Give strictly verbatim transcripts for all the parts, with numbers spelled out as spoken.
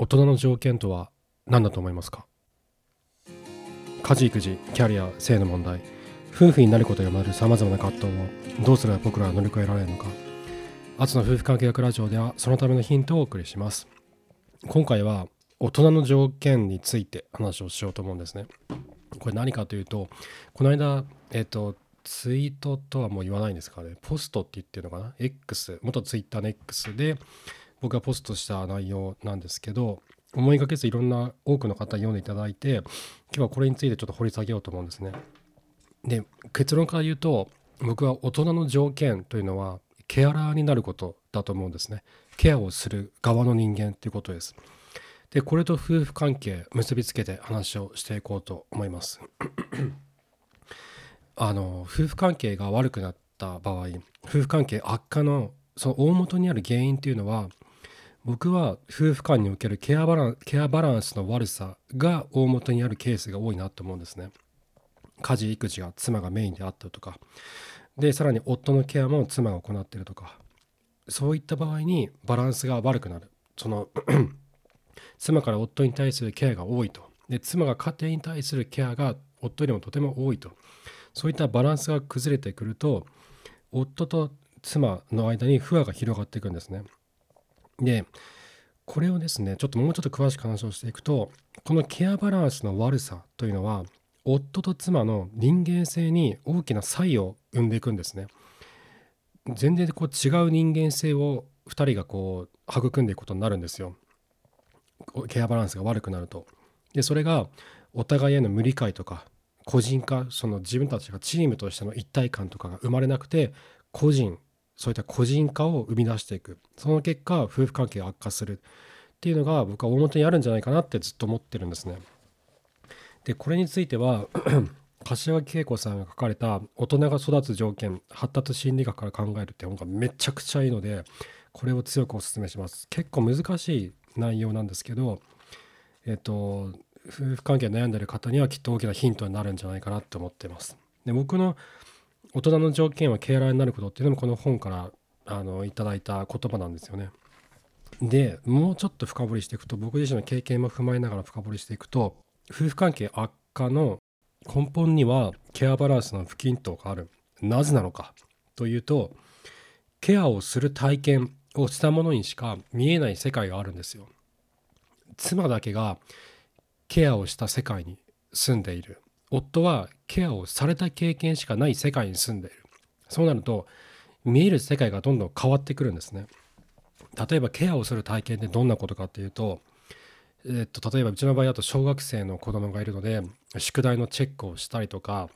大人の条件とは何だと思いますか？家事、育児、キャリア、性の問題、夫婦になることや生まれる様々な葛藤をどうすれば僕らは乗り越えられるのか。アツの夫婦関係学ラジオではそのためのヒントをお送りします。今回は大人の条件について話をしようと思うんですね。これ何かというと、この間、えっと、ツイートとはもう言わないんですかね、ポストって言ってるのかな、 X、 元ツイッターの X で僕がポストした内容なんですけど、思いがけずいろんな多くの方に読んでいただいて、今日はこれについてちょっと掘り下げようと思うんですね。で、結論から言うと、僕は大人の条件というのはケアラーになることだと思うんですね。ケアをする側の人間ということです。で、これと夫婦関係結びつけて話をしていこうと思いますあの夫婦関係が悪くなった場合、夫婦関係悪化のその大元にある原因というのは、僕は夫婦間におけるケアバラン、ケアバランスの悪さが大元にあるケースが多いなと思うんですね。家事育児が妻がメインであったとか、でさらに夫のケアも妻が行っているとか、そういった場合にバランスが悪くなる。その妻から夫に対するケアが多いと、で妻が家庭に対するケアが夫よりもとても多いと、そういったバランスが崩れてくると、夫と妻の間に不和が広がっていくんですね。で、これをですね、ちょっともうちょっと詳しく話をしていくと、このケアバランスの悪さというのは、夫と妻の人間性に大きな差異を生んでいくんですね。全然こう違う人間性をふたりがこう育んでいくことになるんですよ。ケアバランスが悪くなると。で、それがお互いへの無理解とか、個人化、その自分たちがチームとしての一体感とかが生まれなくて、個人、そういった個人化を生み出していく。その結果、夫婦関係が悪化するっていうのが、僕は大元にあるんじゃないかなってずっと思ってるんですね。で、これについては柏木恵子さんが書かれた大人が育つ条件、発達心理学から考えるって本がめちゃくちゃいいので、これを強くお勧めします。結構難しい内容なんですけど、えっと夫婦関係悩んでる方にはきっと大きなヒントになるんじゃないかなと思っています。で、僕の大人の条件はケアラーになることっていうのもこの本からあのいただいた言葉なんですよね。で、もうちょっと深掘りしていくと、僕自身の経験も踏まえながら深掘りしていくと、夫婦関係悪化の根本にはケアバランスの不均等がある。なぜなのかというと、ケアをする体験をしたものにしか見えない世界があるんですよ。妻だけがケアをした世界に住んでいる。夫はケアをされた経験しかない世界に住んでいる。そうなると見える世界がどんどん変わってくるんですね。例えばケアをする体験ってどんなことかっていうと、えっと、例えばうちの場合だと小学生の子供がいるので、宿題のチェックをしたりとか、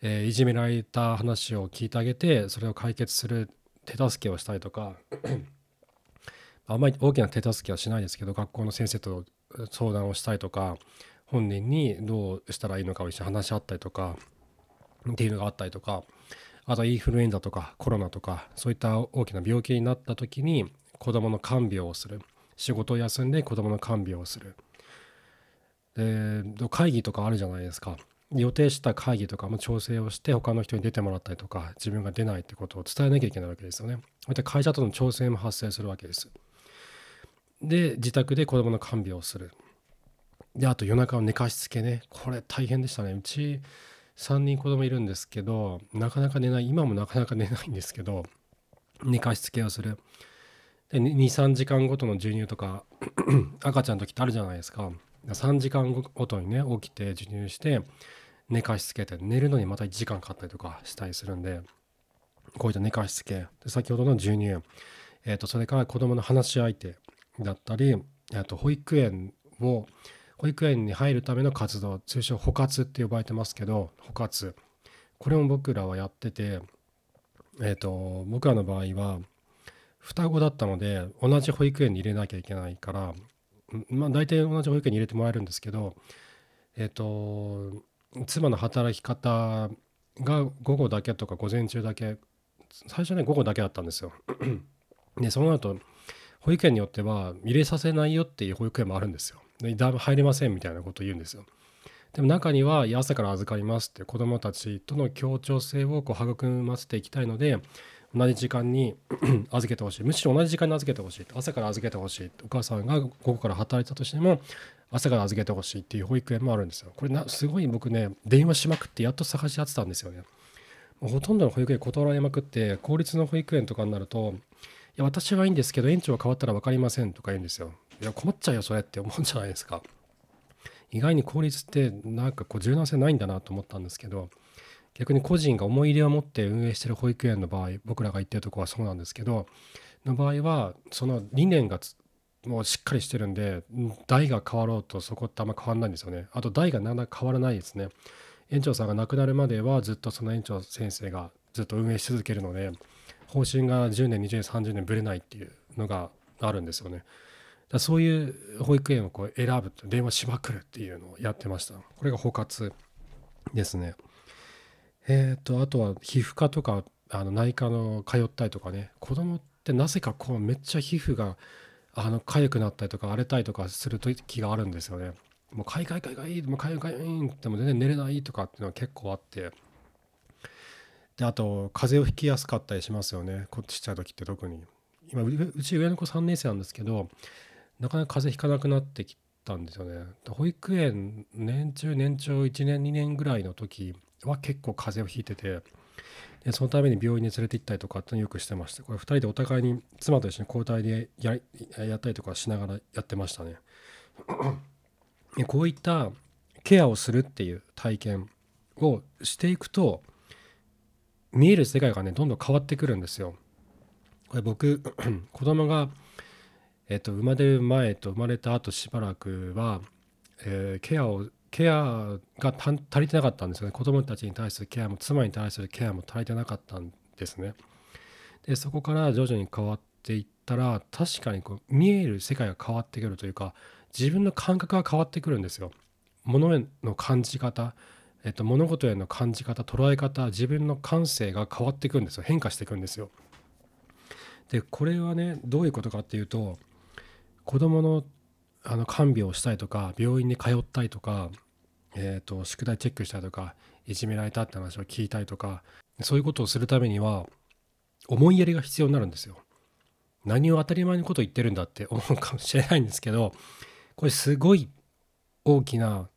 えー、いじめられた話を聞いてあげて、それを解決する手助けをしたりとかあんまり大きな手助けはしないですけど、学校の先生と相談をしたりとか、本人にどうしたらいいのかを一緒に話し合ったりとかっていうのがあったりとか、あとインフルエンザとかコロナとか、そういった大きな病気になった時に子どもの看病をする、仕事を休んで子どもの看病をする、で会議とかあるじゃないですか。予定した会議とかも調整をして他の人に出てもらったりとか、自分が出ないってことを伝えなきゃいけないわけですよね。そういった会社との調整も発生するわけです。で、自宅で子どもの看病をする。で、あと夜中の寝かしつけね。これ大変でしたね。うちさんにん子供いるんですけど、なかなか寝ない。今もなかなか寝ないんですけど、寝かしつけをする。で、にさんじかんごとの授乳とか赤ちゃんの時ってあるじゃないですか。さんじかんごとにね、起きて授乳して寝かしつけて、寝るのにまたいちじかんかかったりとかしたりするんで、こういった寝かしつけ、で先ほどの授乳、えーと、それから子供の話し相手だったり、あと保育園を保育園に入るための活動、通称保活って呼ばれてますけど、保活、これも僕らはやってて、えーと、僕らの場合は双子だったので同じ保育園に入れなきゃいけないから、まあ大体同じ保育園に入れてもらえるんですけど、えーと、妻の働き方が午後だけとか午前中だけ、最初ね午後だけだったんですよ。で、その後保育園によっては入れさせないよっていう保育園もあるんですよ。入れませんみたいなことを言うんですよ。でも中には朝から預かりますって、子どもたちとの協調性をこう育ませていきたいので、同じ時間に預けてほしい、むしろ同じ時間に預けてほしい、朝から預けてほしい、お母さんが午後から働いたとしても朝から預けてほしいっていう保育園もあるんですよ。これなすごい僕ね、電話しまくってやっと探し当てたんですよね。もうほとんどの保育園断られまくって、公立の保育園とかになると、いや私はいいんですけど園長変わったら分かりませんとか言うんですよ。いや困っちゃうよそれって思うじゃないですか。意外に公立ってなんかこう柔軟性ないんだなと思ったんですけど、逆に個人が思い入れを持って運営している保育園の場合、僕らが行っているところはそうなんですけどの場合は、その理念がもうしっかりしてるんで、代が変わろうとそこってあんま変わらないんですよね。あと代がなかなか変わらないですね。園長さんが亡くなるまではずっとその園長先生がずっと運営し続けるので、方針がじゅうねんにじゅうねんさんじゅうねんぶれないっていうのがあるんですよね。だそういう保育園をこう選ぶと電話しまくるっていうのをやってました。これが包括ですね。えー、とあとは皮膚科とかあの内科の通ったりとかね、子供ってなぜかこうめっちゃ皮膚があの痒くなったりとか荒れたりとかする時があるんですよね。もうかゆかゆかゆい、もうかゆかゆいっても全然寝れないとかっていうのは結構あって、であと風邪をひきやすかったりしますよね。こっちっちゃい時って特に今うち上の子さんねんせいなんですけど、なかなか風邪ひかなくなってきたんですよね。保育園年中年長いちねんにねんぐらいの時は結構風邪をひいてて、でそのために病院に連れて行ったりとかってよくしてました。これふたりでお互いに妻と一緒に交代で や, やったりとかしながらやってましたね。こういったケアをするっていう体験をしていくと、見える世界がねどんどん変わってくるんですよ。これ僕子供が、えっと、生まれる前と生まれた後しばらくは、えー、ケアをケアが足りてなかったんですよね。子供たちに対するケアも妻に対するケアも足りてなかったんですね。でそこから徐々に変わっていったら、確かにこう見える世界が変わってくるというか、自分の感覚が変わってくるんですよ。物への感じ方、えっと、物事への感じ方、捉え方、自分の感性が変わってくるんですよ。変化していくんですよ。でこれはねどういうことかっていうと、子供のあの看病をしたりとか、病院に通ったりとか、えーと宿題チェックしたりとか、いじめられたって話を聞いたりとか、そういうことをするためには思いやりが必要になるんですよ。何を当たり前のこと言ってるんだって思うかもしれないんですけど、これすごい大きな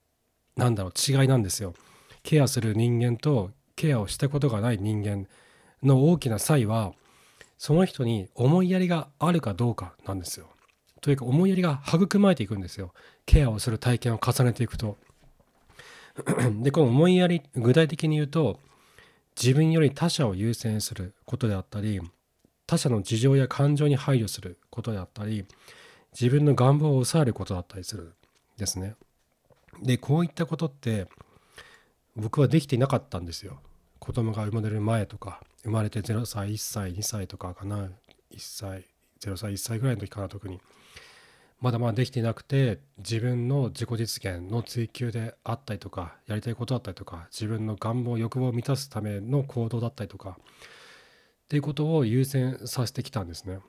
なんだろう違いなんですよ。ケアする人間とケアをしたことがない人間の大きな差異は、その人に思いやりがあるかどうかなんですよ。というか思いやりが育まれていくんですよ。ケアをする体験を重ねていくとでこの思いやり、具体的に言うと、自分より他者を優先することであったり、他者の事情や感情に配慮することであったり、自分の願望を抑えることだったりするですね。でこういったことって僕はできていなかったんですよ。子供が生まれる前とか、生まれてゼロさいいっさいにさいとかかな、いっさいゼロさいいっさいぐらいの時かな、特にまだまだできていなくて、自分の自己実現の追求であったりとか、やりたいことだったりとか、自分の願望欲望を満たすための行動だったりとかっていうことを優先させてきたんですね。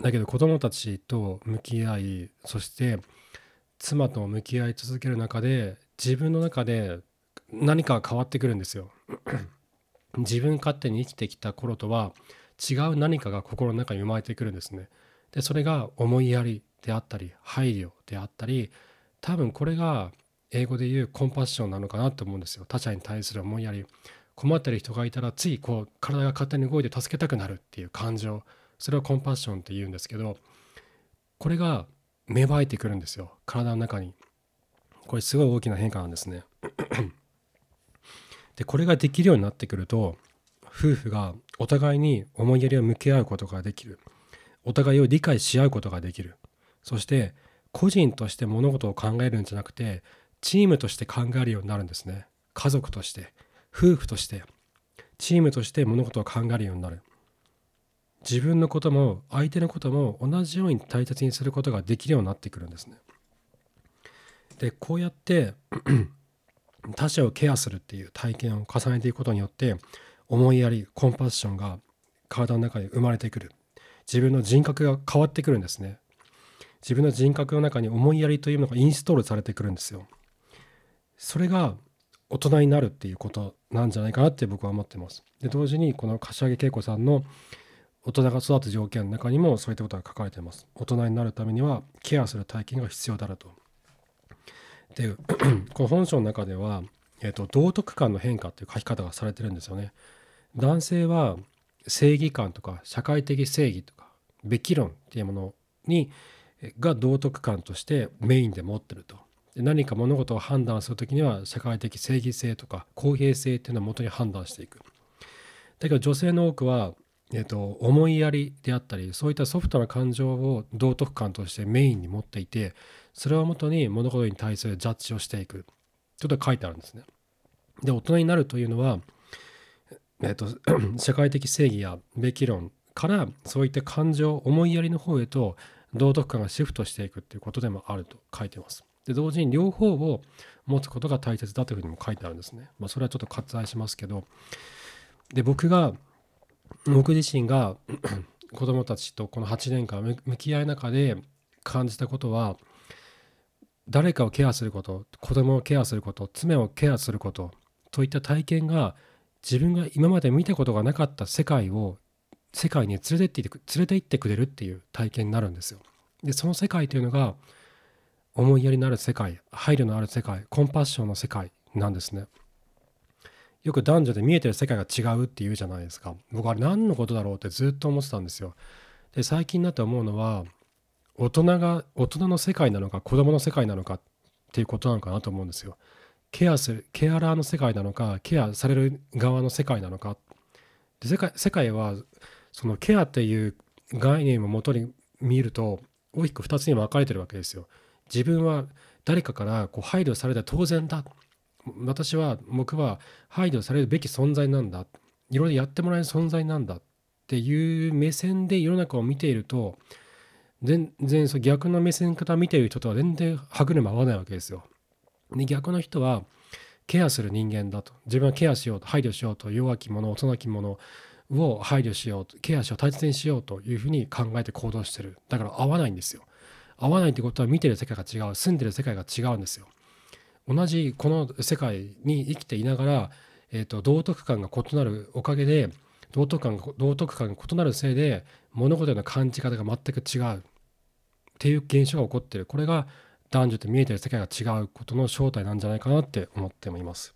だけど子どもたちと向き合い、そして妻と向き合い続ける中で、自分の中で何か変わってくるんですよ自分勝手に生きてきた頃とは違う何かが心の中に生まれてくるんですね。でそれが思いやりであったり、配慮であったり、多分これが英語で言うコンパッションなのかなと思うんですよ。他者に対する思いやり、困ってる人がいたらついこう体が勝手に動いて助けたくなるっていう感情、それをコンパッションって言うんですけど、これが芽生えてくるんですよ、体の中に。これすごい大きな変化なんですねでこれができるようになってくると、夫婦がお互いに思いやりを向け合うことができる、お互いを理解し合うことができる、そして個人として物事を考えるんじゃなくて、チームとして考えるようになるんですね。家族として、夫婦として、チームとして物事を考えるようになる。自分のことも相手のことも同じように大切にすることができるようになってくるんですね。で、こうやって他者をケアするっていう体験を重ねていくことによって、思いやり、コンパッションが体の中に生まれてくる。自分の人格が変わってくるんですね。自分の人格の中に思いやりというのがインストールされてくるんですよ。それが大人になるっていうことなんじゃないかなって僕は思ってます。で、同時にこの柏木恵子さんの大人が育つ条件の中にもそういったことが書かれています。大人になるためにはケアする体験が必要だろうと。でこの本書の中では、えーと、道徳観の変化という書き方がされてるんですよね。男性は正義感とか社会的正義とかべき論っていうものにが道徳観としてメインで持ってると。で、何か物事を判断するときには社会的正義性とか公平性っていうのを元に判断していく。だけど女性の多くは、えーと、思いやりであったりそういったソフトな感情を道徳観としてメインに持っていて、それを元に物事に対するジャッジをしていくちょっと書いてあるんですね。で、大人になるというのは、えっと、社会的正義やべき論からそういった感情、思いやりの方へと道徳観がシフトしていくということでもあると書いてます。で、同時に両方を持つことが大切だというふうにも書いてあるんですね。まあ、それはちょっと割愛しますけど、で、僕が僕自身が子どもたちとこのはちねんかん向き合い中で感じたことは、誰かをケアすること、子供をケアすること、妻をケアすることといった体験が自分が今まで見たことがなかった世界を世界に連れてって連れて行ってくれるっていう体験になるんですよ。で、その世界というのが思いやりのある世界、配慮のある世界、コンパッションの世界なんですね。よく男女で見えてる世界が違うって言うじゃないですか。僕は何のことだろうってずっと思ってたんですよ。で、最近になって思うのは、大人が大人の世界なのか子供の世界なのかっていうことなのかなと思うんですよ。ケアするケアラーの世界なのか、ケアされる側の世界なのか。で、世界世界はそのケアっていう概念を元に見ると大きくふたつに分かれてるわけですよ。自分は誰かからこう配慮された当然だ、私は僕は配慮されるべき存在なんだ、いろいろやってもらえる存在なんだっていう目線で世の中を見ていると、全然そう逆の目線から見ている人とは全然歯車合わないわけですよ。で、逆の人はケアする人間だと、自分はケアしようと、配慮しようと、弱き者、幼き者を配慮しようと、ケアしよう、大切にしようというふうに考えて行動してる。だから合わないんですよ。合わないってことは見てる世界が違う、住んでる世界が違うんですよ。同じこの世界に生きていながら、えーと、道徳観が異なるおかげで道徳観が、道徳観が異なるせいで物事の感じ方が全く違うっていう現象が起こっている。これが男女と見えている世界が違うことの正体なんじゃないかなって思ってもいます。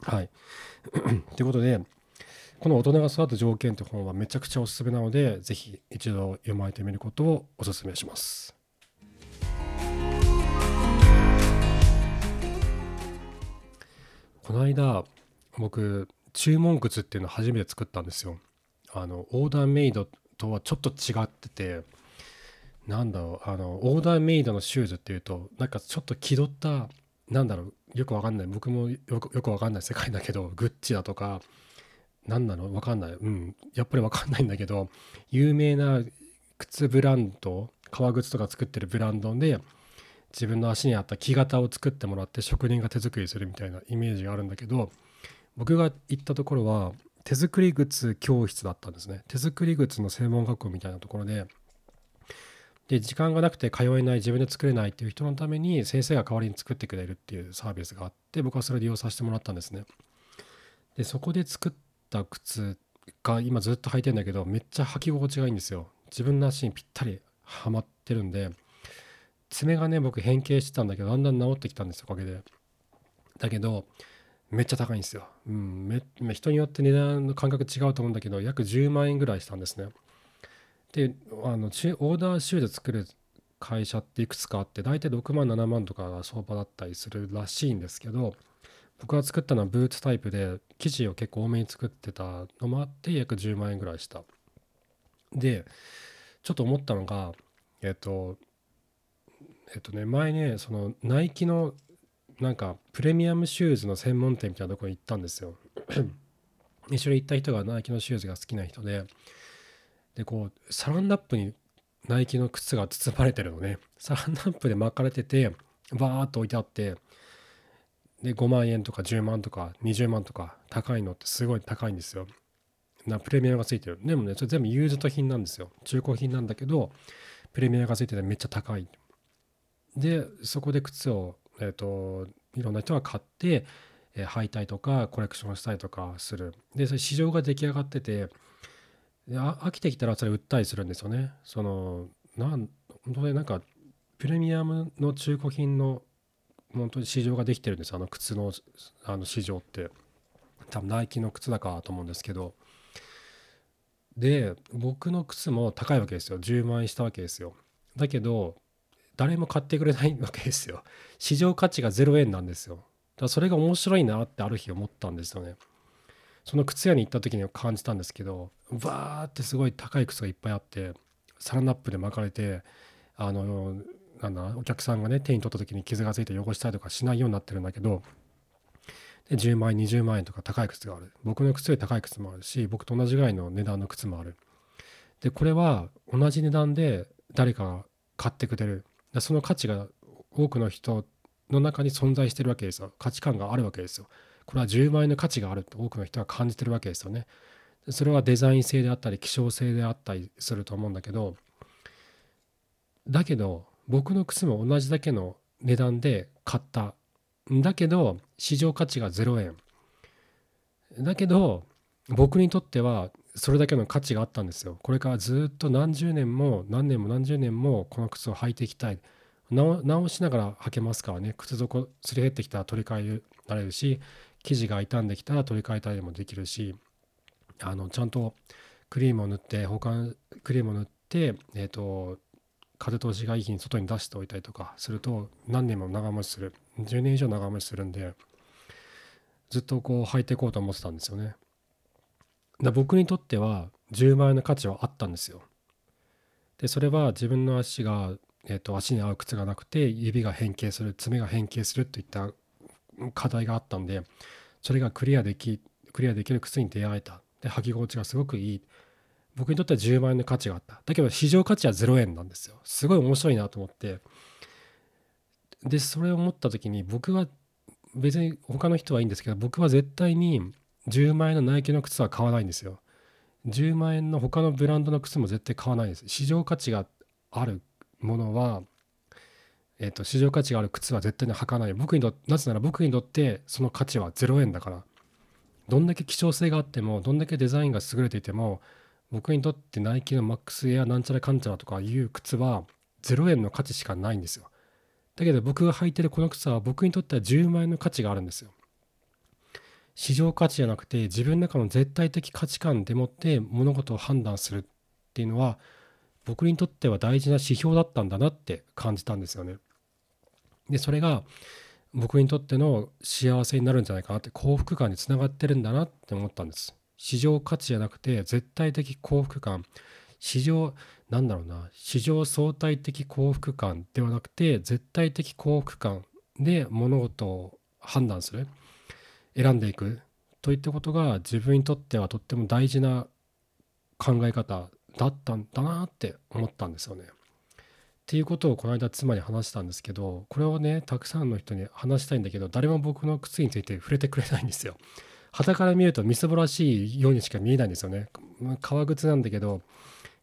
はい。ということで、この大人が育つ条件という本はめちゃくちゃおすすめなので、ぜひ一度読まれてみることをおすすめします。この間僕注文靴っていうのを初めて作ったんですよ。あのオーダーメイドとはちょっと違ってて、なんだろう、あのオーダーメイドのシューズっていうとなんかちょっと気取った、なんだろう、よくわかんない、僕もよくよくわかんない世界だけど、グッチだとかなんなのわかんない、うんやっぱりわかんないんだけど、有名な靴ブランド、革靴とか作ってるブランドで自分の足に合った木型を作ってもらって職人が手作りするみたいなイメージがあるんだけど、僕が行ったところは手作り靴教室だったんですね。手作り靴の専門学校みたいなところで、で時間がなくて通えない、自分で作れないっていう人のために先生が代わりに作ってくれるっていうサービスがあって、僕はそれを利用させてもらったんですね。でそこで作った靴が今ずっと履いてるんだけど、めっちゃ履き心地がいいんですよ。自分の足にぴったりはまってるんで、爪がね僕変形してたんだけどだんだん治ってきたんですよ、おかげで。だけどめっちゃ高いんですよ、うん、め人によって値段の感覚違うと思うんだけど、約じゅうまんえんぐらいしたんですね。であのオーダーシューズ作る会社っていくつかあって、大体ろくまんななまんとかが相場だったりするらしいんですけど、僕が作ったのはブーツタイプで生地を結構多めに作ってたのもあって約じゅうまんえんぐらいした。でちょっと思ったのが、えっとえっとね前ねそのナイキのなんかプレミアムシューズの専門店みたいなとこに行ったんですよ。一緒に行った人がナイキのシューズが好きな人で、でこうサランラップにナイキの靴が包まれてるのね。サランラップで巻かれててバーっと置いてあって、でごまんえんとかじゅうまんとかにじゅうまんとか高いのってすごい高いんですよ。なプレミアムがついてる。でもねそれ全部ユーズド品なんですよ。中古品なんだけどプレミアムがついててめっちゃ高い。でそこで靴をえーと、いろんな人が買って、履いたりとかコレクションしたりとかする。でそれ市場が出来上がってて、で飽きてきたらそれ売ったりするんですよね。そのなん本当になんかプレミアムの中古品の本当に市場ができてるんです。あの靴のあの市場って多分ナイキの靴だかと思うんですけど、で僕の靴も高いわけですよ。じゅうまんえんしたわけですよ。だけど誰も買ってくれないわけですよ。市場価値がゼロえんなんですよ。だからそれが面白いなってある日思ったんですよね。その靴屋に行った時に感じたんですけど、バーってすごい高い靴がいっぱいあって、サランラップで巻かれて、あのなんだお客さんがね手に取った時に傷がついて汚したりとかしないようになってるんだけど、でじゅうまんえんにじゅうまんえんとか高い靴がある。僕の靴より高い靴もあるし、僕と同じぐらいの値段の靴もある。でこれは同じ値段で誰かが買ってくれる。その価値が多くの人の中に存在してるわけですよ。価値観があるわけですよ。これはじゅうまんえんの価値があると多くの人が感じてるわけですよね。それはデザイン性であったり希少性であったりすると思うんだけど、だけど僕の靴も同じだけの値段で買ったんだけど、市場価値がゼロえんだけど僕にとってはそれだけの価値があったんですよ。これからずっと何十年も何年も何十年もこの靴を履いていきたい。直, 直しながら履けますからね。靴底すり減ってきたら取り替えられるし、生地が傷んできたら取り替えたりもできるし、あのちゃんとクリームを塗って保管クリームを塗って、えー、と風通しがいい日に外に出しておいたりとかすると何年も長持ちする。じゅうねん以上長持ちするんで、ずっとこう履いていこうと思ってたんですよね。だ僕にとってはじゅうまんえんの価値はあったんですよ。でそれは自分の足が、えー、と足に合う靴がなくて、指が変形する、爪が変形するといった課題があったんで、それがクリアできクリアできる靴に出会えた。で履き心地がすごくいい。僕にとってはじゅうまんえんの価値があった。だけど市場価値はゼロえんなんですよ。すごい面白いなと思って、でそれを思った時に、僕は別に他の人はいいんですけど、僕は絶対にじゅうまんえんのナイキの靴は買わないんですよ。じゅうまんえんの他のブランドの靴も絶対買わないんです。市場価値があるものは、えっと市場価値がある靴は絶対に履かない。僕にとなぜなら僕にとってその価値はゼロえんだから。どんだけ希少性があっても、どんだけデザインが優れていても、僕にとってナイキのマックスエアなんちゃらかんちゃらとかいう靴はゼロえんの価値しかないんですよ。だけど僕が履いてるこの靴は僕にとってはじゅうまんえんの価値があるんですよ。市場価値じゃなくて、自分の中の絶対的価値観でもって物事を判断するっていうのは、僕にとっては大事な指標だったんだなって感じたんですよね。でそれが僕にとっての幸せになるんじゃないかなって、幸福感につながってるんだなって思ったんです。市場価値じゃなくて絶対的幸福感、市場なんだろうな市場相対的幸福感ではなくて、絶対的幸福感で物事を判断する、選んでいくといったことが自分にとってはとっても大事な考え方だったんだなって思ったんですよね。っていうことをこの間妻に話したんですけど、これをねたくさんの人に話したいんだけど、誰も僕の靴について触れてくれないんですよ。旗から見るとみすぼらしいようにしか見えないんですよね。革靴なんだけど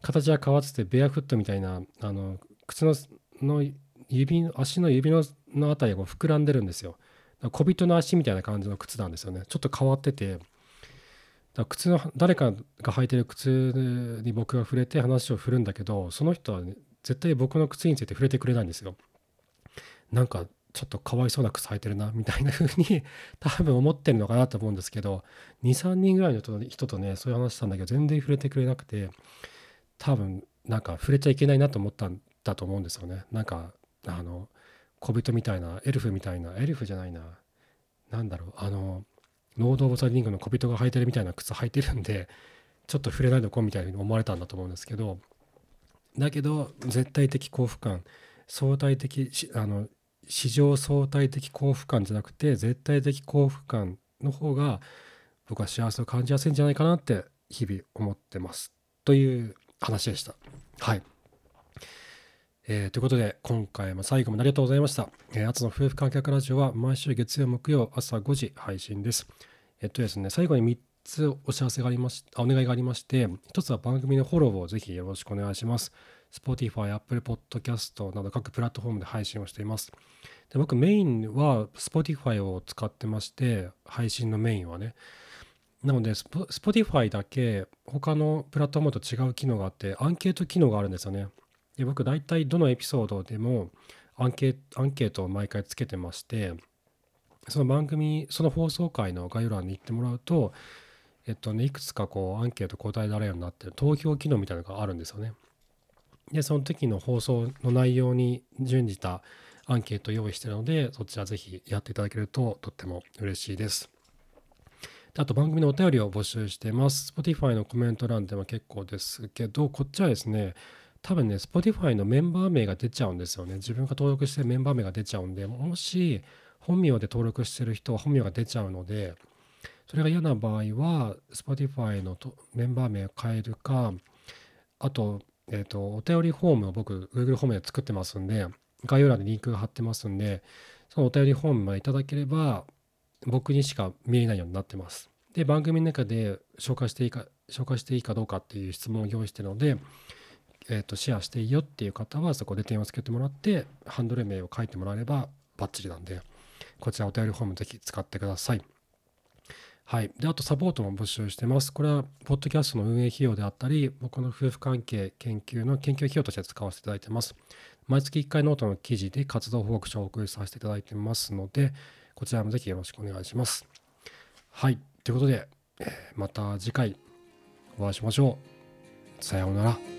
形は変わってて、ベアフットみたいなあの靴 の, の指足の指 の, のあたりが膨らんでるんですよ。小人の足みたいな感じの靴なんですよね。ちょっと変わってて、だ靴の誰かが履いてる靴に僕が触れて話を振るんだけど、その人は、ね、絶対僕の靴について触れてくれないんですよ。なんかちょっとかわいそうな靴履いてるなみたいな風に多分思ってるのかなと思うんですけど、 に,さん 人ぐらいの人とねそういう話したんだけど、全然触れてくれなくて、多分なんか触れちゃいけないなと思ったんだと思うんですよね。なんかあの小人みたいな、エルフみたいな、エルフじゃないな、なんだろう、あのロード・オブ・ザ・リングの小人が履いてるみたいな靴履いてるんで、ちょっと触れないでおこうみたいに思われたんだと思うんですけど、だけど絶対的幸福感、相対的あの市場相対的幸福感じゃなくて絶対的幸福感の方が僕は幸せを感じやすいんじゃないかなって日々思ってますという話でした。はい、えー、ということで今回も最後までありがとうございました。えー、あつの夫婦観客ラジオは毎週月曜木曜朝ごじ配信です。えっとですね、最後にみっつお知らせがありまし、お願いがありまして、ひとつは番組のフォローをぜひよろしくお願いします。Spotify、Apple Podcast など各プラットフォームで配信をしています。で、僕メインは Spotify を使ってまして、配信のメインはね。なので Spotify だけ他のプラットフォームと違う機能があって、アンケート機能があるんですよね。で、僕大体どのエピソードでもアンケート、アンケートを毎回つけてまして、その番組、その放送回の概要欄に行ってもらうと、えっとね、いくつかこうアンケート答えられるようになってる投票機能みたいなのがあるんですよね。で、その時の放送の内容に準じたアンケートを用意しているので、そちらぜひやっていただけるととっても嬉しいです。で、あと番組のお便りを募集しています。Spotify のコメント欄でも結構ですけど、こっちはですね、多分ね、Spotify のメンバー名が出ちゃうんですよね。自分が登録してるメンバー名が出ちゃうんで、もし、本名で登録してる人は本名が出ちゃうので、それが嫌な場合は Spotify のとメンバー名を変えるか、あと、えっと、お便りフォームを僕 Google フォームで作ってますんで、概要欄にリンクが貼ってますんで、そのお便りフォームまでいただければ僕にしか見えないようになってます。で、番組の中で紹介していいか紹介していいかどうかっていう質問を用意してるので、えっと、シェアしていいよっていう方はそこで点をつけてもらってハンドル名を書いてもらえればバッチリなんで。こちらお便りフォームぜひ使ってください。はい。で、あとサポートも募集してます。これはポッドキャストの運営費用であったり、僕の夫婦関係研究の研究費用として使わせていただいてます。毎月いっかいノートの記事で活動報告書をお送りさせていただいてますので、こちらもぜひよろしくお願いします。はい。ということで、また次回お会いしましょう。さようなら。